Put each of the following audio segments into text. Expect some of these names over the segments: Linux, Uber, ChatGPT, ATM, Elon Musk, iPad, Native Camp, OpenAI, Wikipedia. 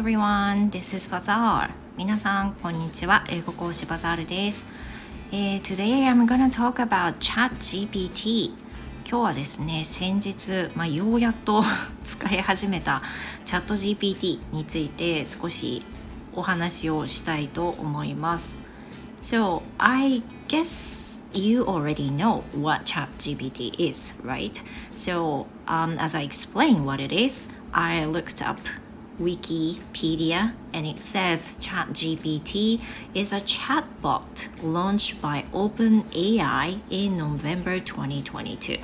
everyone, this is Bazaar. 皆さん、こんにちは。英語講師バザールです。Today I'm gonna talk about ChatGPT。今日はですね、先日、ようやっと使い始めた ChatGPT について少しお話をしたいと思います。So, I guess you already know what ChatGPT is, right? So, as I explain what it is, I looked up Wikipedia and it says ChatGPT is a chatbot launched by OpenAI in November 2022。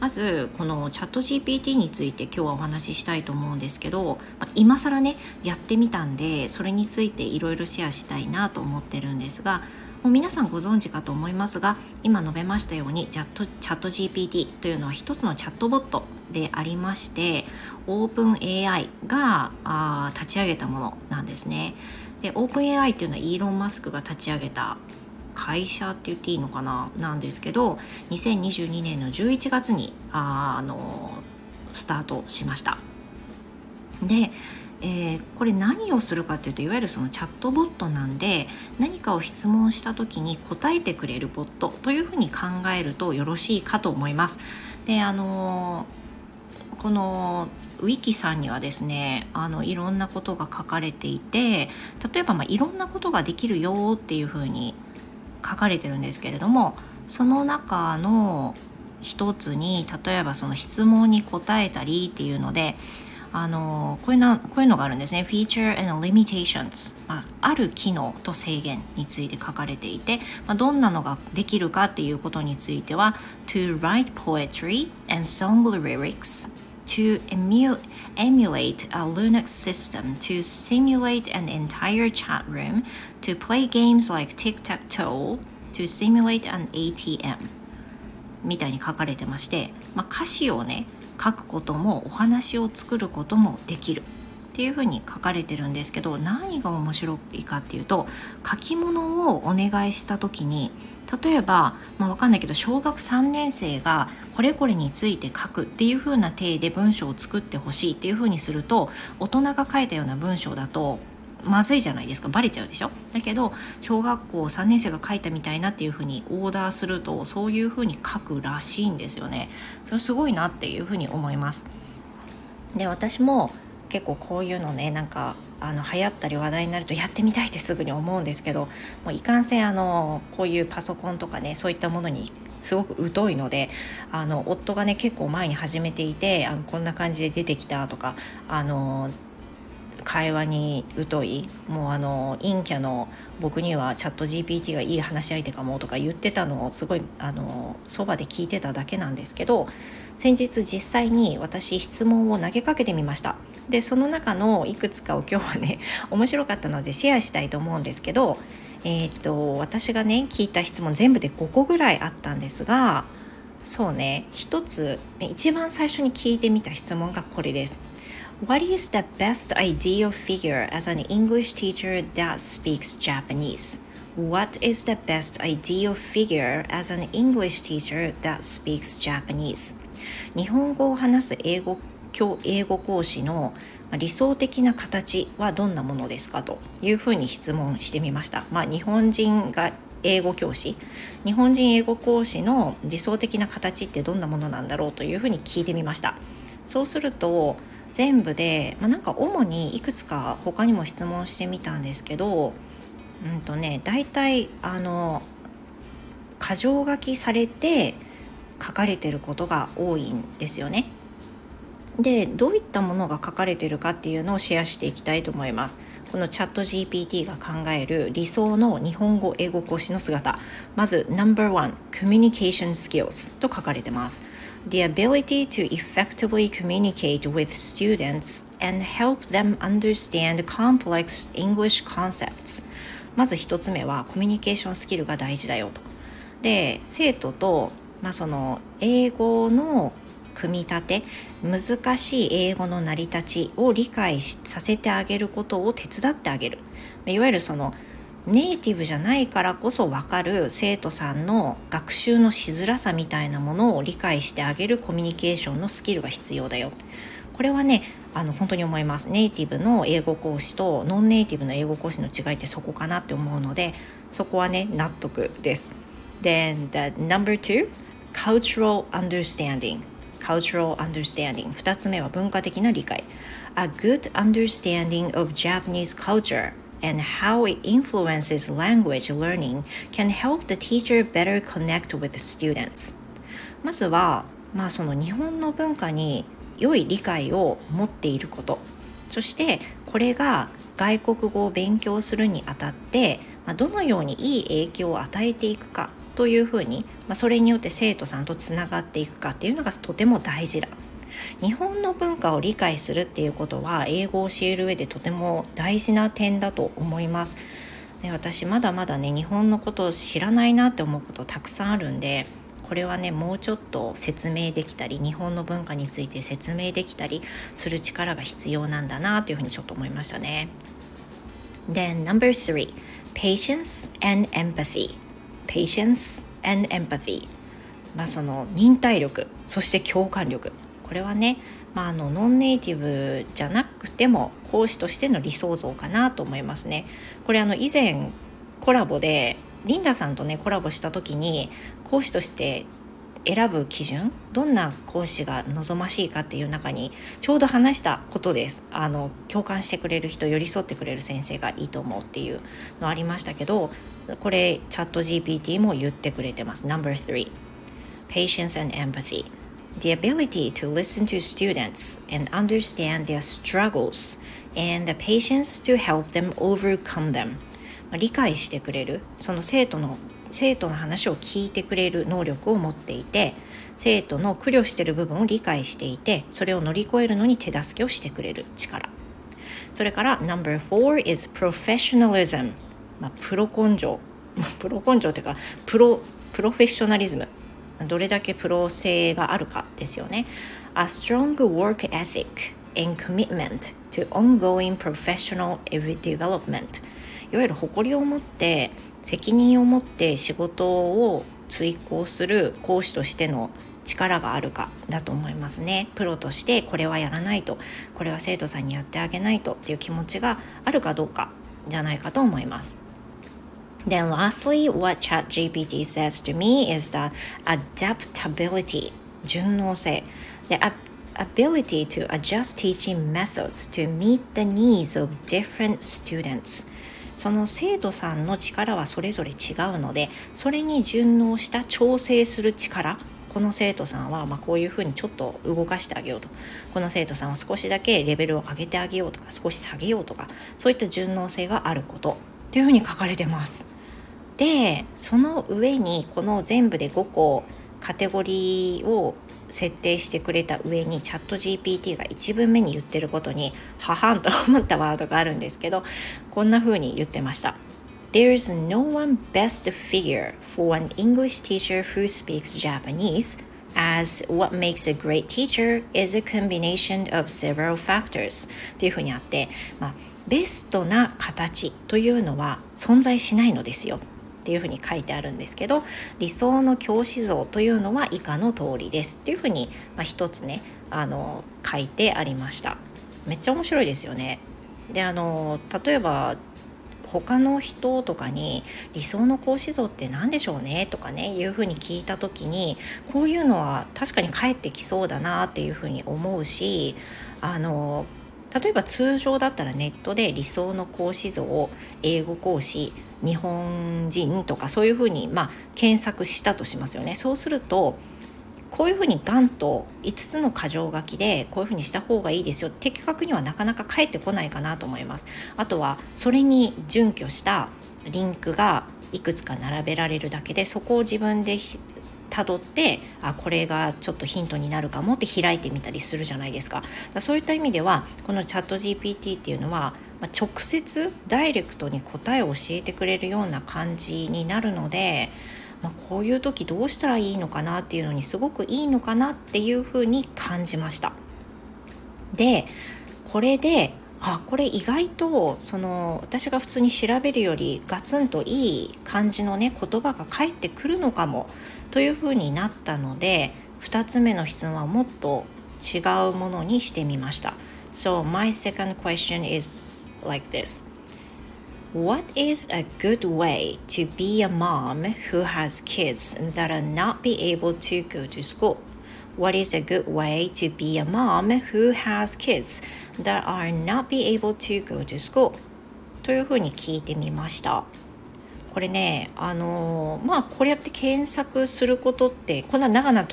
まずこの ChatGPT について今日はお話ししたいと思うんですけど、今更ねやってみたんで、それについていろいろシェアしたいなと思ってるんですが、もう皆さんご存知かと思いますが、今述べましたようにChatGPT というのは一つのチャットボットでありまして、 OpenAI が立ち上げたものなんですね。で、 OpenAI というのはイーロン・マスクが立ち上げた会社って言っていいのかな、なんですけど、2022年の11月にスタートしました。で、これ何をするかというと、いわゆるそのチャットボットなんで、何かを質問した時に答えてくれるボットというふうに考えるとよろしいかと思います。で、このウィキさんにはですね、いろんなことが書かれていて、例えばいろんなことができるよっていうふうに書かれてるんですけれども、その中の一つに、例えばその質問に答えたりっていうので、こういうのがあるんですね。 Feature and Limitations、ある機能と制限について書かれていて、どんなのができるかっていうことについては To write poetry and song lyrics To emulate a Linux system, to simulate an entire chat room, to play games like tic-tac-toe, to simulate an ATM みたいに書かれてまして、歌詞をね書くこともお話を作ることもできるっていうふうに書かれてるんですけど、何が面白いかっていうと、書き物をお願いした時に、例えば、わかんないけど小学3年生がこれこれについて書くっていう風な体で文章を作ってほしいっていう風にすると、大人が書いたような文章だとまずいじゃないですか、バレちゃうでしょ。だけど小学校3年生が書いたみたいなっていう風にオーダーすると、そういう風に書くらしいんですよね。それすごいなっていう風に思います。で、私も結構こういうのね、なんか流行ったり話題になるとやってみたいってすぐに思うんですけど、もういかんせんこういうパソコンとかね、そういったものにすごく疎いので、夫がね結構前に始めていて、こんな感じで出てきたとか、会話に疎い、もう陰キャの僕にはチャット GPT がいい話し相手かもとか言ってたのをすごいそばで聞いてただけなんですけど、先日実際に私質問を投げかけてみました。で、その中のいくつかを今日はね面白かったのでシェアしたいと思うんですけど、私がね聞いた質問全部で5個ぐらいあったんですが、そうね、一つ一番最初に聞いてみた質問がこれです。 What is the best ideal figure as an English teacher that speaks Japanese? What is the best ideal figure as an English teacher that speaks Japanese? 日本語を話す英語講師の理想的な形はどんなものですかというふうに質問してみました。日本人が日本人英語講師の理想的な形ってどんなものなんだろうというふうに聞いてみました。そうすると全部で、なんか主にいくつか他にも質問してみたんですけど、だいたい箇条書きされて書かれてることが多いんですよね。で、どういったものが書かれているかっていうのをシェアしていきたいと思います。このチャット GPT が考える理想の日本語英語講師の姿、まず No.1 Communication Skills と書かれてます。 The ability to effectively communicate with students and help them understand complex English concepts。 まず一つ目はコミュニケーションスキルが大事だよと。で、生徒と、その英語の組み立て、難しい英語の成り立ちを理解させてあげることを手伝ってあげる。いわゆるそのネイティブじゃないからこそ分かる生徒さんの学習のしづらさみたいなものを理解してあげるコミュニケーションのスキルが必要だよ。これはね、本当に思います。ネイティブの英語講師とノンネイティブの英語講師の違いってそこかなって思うので、そこはね納得です。Then the number two, cultural understanding.Cultural understanding 2つ目は文化的な理解 A good understanding of Japanese culture and how it influences language learning can help the teacher better connect with the students まずは、その日本の文化に良い理解を持っていること、そしてこれが外国語を勉強するにあたって、どのようにいい影響を与えていくかというふうに、それによって生徒さんとつながっていくかっていうのがとても大事だ。日本の文化を理解するっていうことは英語を教える上でとても大事な点だと思います。で、私まだまだね日本のことを知らないなって思うことたくさんあるんで、これはねもうちょっと説明できたり日本の文化について説明できたりする力が必要なんだなというふうにちょっと思いましたね。Then number three, patience and empathy.Patience and empathy、その忍耐力、そして共感力、これはね、ノンネイティブじゃなくても講師としての理想像かなと思いますね。これ以前コラボでリンダさんとねコラボした時に講師として選ぶ基準、どんな講師が望ましいかっていう中にちょうど話したことです。共感してくれる人、寄り添ってくれる先生がいいと思うっていうのありましたけど、これチャット GPT も言ってくれてます。 Number 3 Patience and empathy The ability to listen to students and understand their struggles and the patience to help them overcome them、理解してくれる、その生徒の話を聞いてくれる能力を持っていて、生徒の苦慮している部分を理解していて、それを乗り越えるのに手助けをしてくれる力。それから Number 4 is professionalism、プロ根性というかプロフェッショナリズム、どれだけプロ性があるかですよね。 A strong work ethic and commitment to ongoing professional development、 いわゆる誇りを持って責任を持って仕事を遂行する講師としての力があるかだと思いますね。プロとしてこれはやらないと、これは生徒さんにやってあげないとっていう気持ちがあるかどうかじゃないかと思います。Then lastly, what ChatGPT says to me is that adaptability, 順応性 The ability to adjust teaching methods to meet the needs of different students、 その生徒さんの力はそれぞれ違うので、それに順応した調整する力、この生徒さんはこういうふうにちょっと動かしてあげようと、この生徒さんは少しだけレベルを上げてあげようとか、少し下げようとか、そういった順応性があることっていうふうに書かれてます。で、その上にこの全部で5個カテゴリーを設定してくれた上にチャット GPT が1文目に言ってることにははんと思ったワードがあるんですけど、こんなふうに言ってました。There's no one best figure for an English teacher who speaks Japanese, as what makes a great teacher is a combination of several factors っていうふうにあって、ベストな形というのは存在しないのですよっていうふうに書いてあるんですけど、理想の教師像というのは以下の通りですっていうふうに一つね書いてありました。めっちゃ面白いですよね。で、例えば他の人とかに理想の講師像って何でしょうねとかねいうふうに聞いた時に、こういうのは確かに返ってきそうだなっていうふうに思うし、例えば通常だったらネットで理想の講師像を英語講師日本人とかそういうふうに検索したとしますよね。そうするとこういうふうにガンと5つの箇条書きでこういうふうにした方がいいですよ、的確にはなかなか返ってこないかなと思います。あとはそれに準拠したリンクがいくつか並べられるだけで、そこを自分でたどって、これがちょっとヒントになるかもって開いてみたりするじゃないですか。そういった意味ではこのチャット GPT っていうのは直接ダイレクトに答えを教えてくれるような感じになるので、こういう時どうしたらいいのかなっていうのにすごくいいのかなっていうふうに感じました。で、これでこれ意外と私が普通に調べるよりガツンといい感じのね言葉が返ってくるのかもというふうになったので、2つ目の質問はもっと違うものにしてみました。So my second question is like this. What is a good way to be a mom who has kids that are not be able to go to school? What is a good way to be a mom who has kids that are not be able to go to school? というふうに聞いてみました。これね、これやって検索することってこんな長々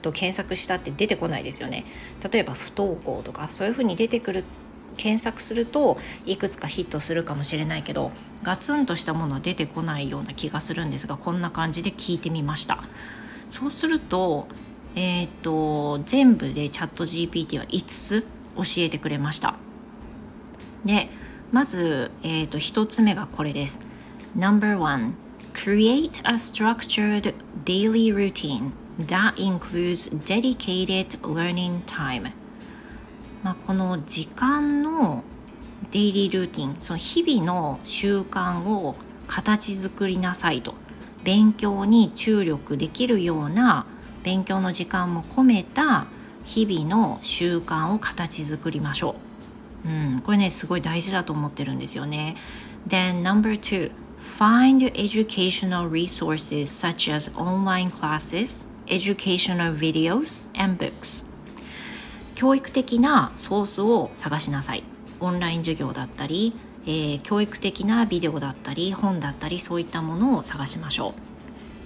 と検索したって出てこないですよね。例えば不登校とかそういうふうに出てくる検索するといくつかヒットするかもしれないけど、ガツンとしたものは出てこないような気がするんですが、こんな感じで聞いてみました。そうすると、全部でチャット GPT は5つ教えてくれました。で、まず、1つ目がこれです。Number one, create a structured daily routine that includes dedicated learning time. この時間のデイリールーティン、その日々の習慣を形作りなさいと。勉強に注力できるような、勉強の時間も込めた日々の習慣を形作りましょう。これね、すごい大事だと思ってるんですよね。Then number two.Find educational resources such as online classes, educational videos, and books. 教育的なソースを探しなさい。オンライン授業だったり、教育的なビデオだったり、本だったり、そういったものを探しましょ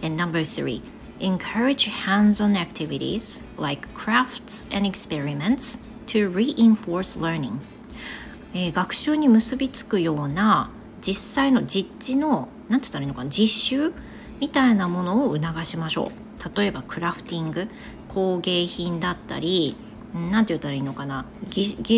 う。And number three, encourage hands-on activities like crafts and experiments to reinforce learning. 学習に結びつくような実際の実地の実習みたいなものを促しましょう。例えばクラフティング、工芸品だったり、技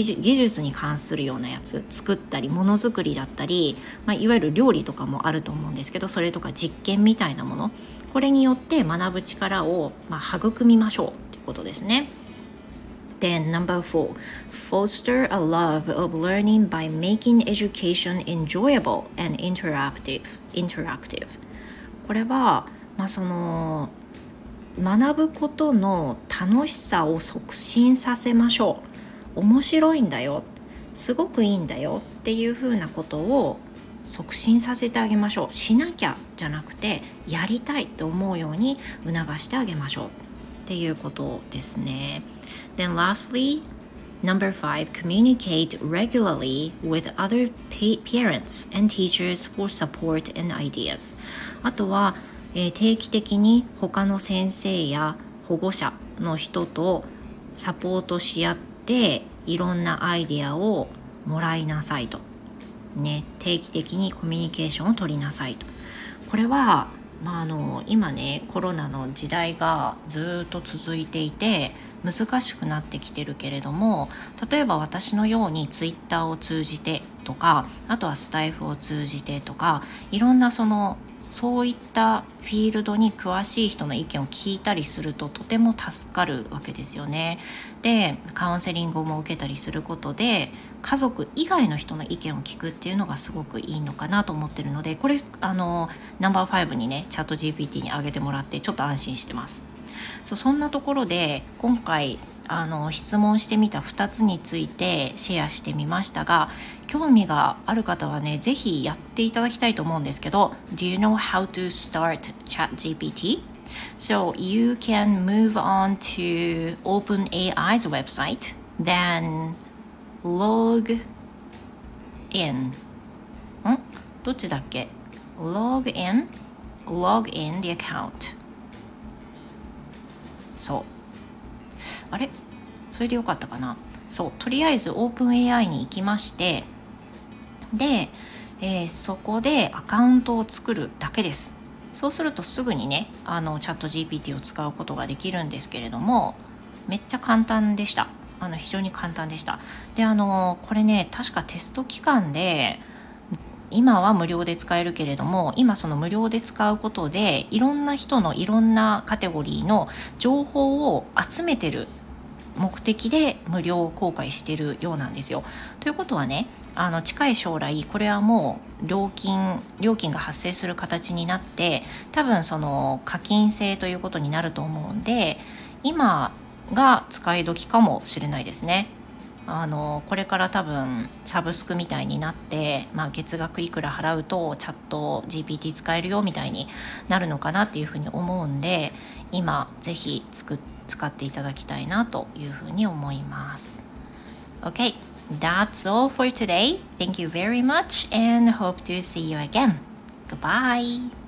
術に関するようなやつ作ったり、ものづくりだったり、いわゆる料理とかもあると思うんですけど、それとか実験みたいなもの、これによって学ぶ力を育みましょうってことですね。Then number four, foster a love of learning by making education enjoyable and interactive. これは、学ぶことの楽しさを促進させましょう。面白いんだよ、すごくいいんだよっていうふうなことを促進させてあげましょう。しなきゃじゃなくて、やりたいと思うように促してあげましょうっていうことですね。Then lastly, number five, communicate regularly with other parents and teachers for support and ideas. あとは、定期的に他の先生や保護者の人とサポートし合って、いろんなアイデアをもらいなさいと。ね、定期的にコミュニケーションを取りなさいと。これは、今ね、コロナの時代がずっと続いていて、難しくなってきてるけれども、例えば私のようにツイッターを通じてとか、あとはスタイフを通じてとか、いろんなそういったフィールドに詳しい人の意見を聞いたりすると、とても助かるわけですよね。で、カウンセリングも受けたりすることで、家族以外の人の意見を聞くっていうのがすごくいいのかなと思ってるので、これナンバー5にね、チャット GPT に上げてもらってちょっと安心してます。そんなところで今回質問してみた2つについてシェアしてみましたが、興味がある方はね、ぜひやっていただきたいと思うんですけど、 Do you know how to start ChatGPT? So you can move on to OpenAI's website, then log in. どっちだっけ? Log in the account.それでよかったかな。とりあえず OpenAI に行きまして、で、そこでアカウントを作るだけです。そうするとすぐにね、チャット GPT を使うことができるんですけれども、めっちゃ簡単でした。非常に簡単でした。で、これね、確かテスト期間で今は無料で使えるけれども、今その無料で使うことで、いろんな人のいろんなカテゴリーの情報を集めてる目的で無料公開してるようなんですよ。ということはね、近い将来これはもう料金が発生する形になって、多分課金制ということになると思うんで、今が使い時かもしれないですね。これから多分サブスクみたいになって、月額いくら払うとチャット GPT 使えるよみたいになるのかなっていうふうに思うんで、今ぜひ使っていただきたいなというふうに思います。 OK, that's all for today. Thank you very much and hope to see you again. Goodbye.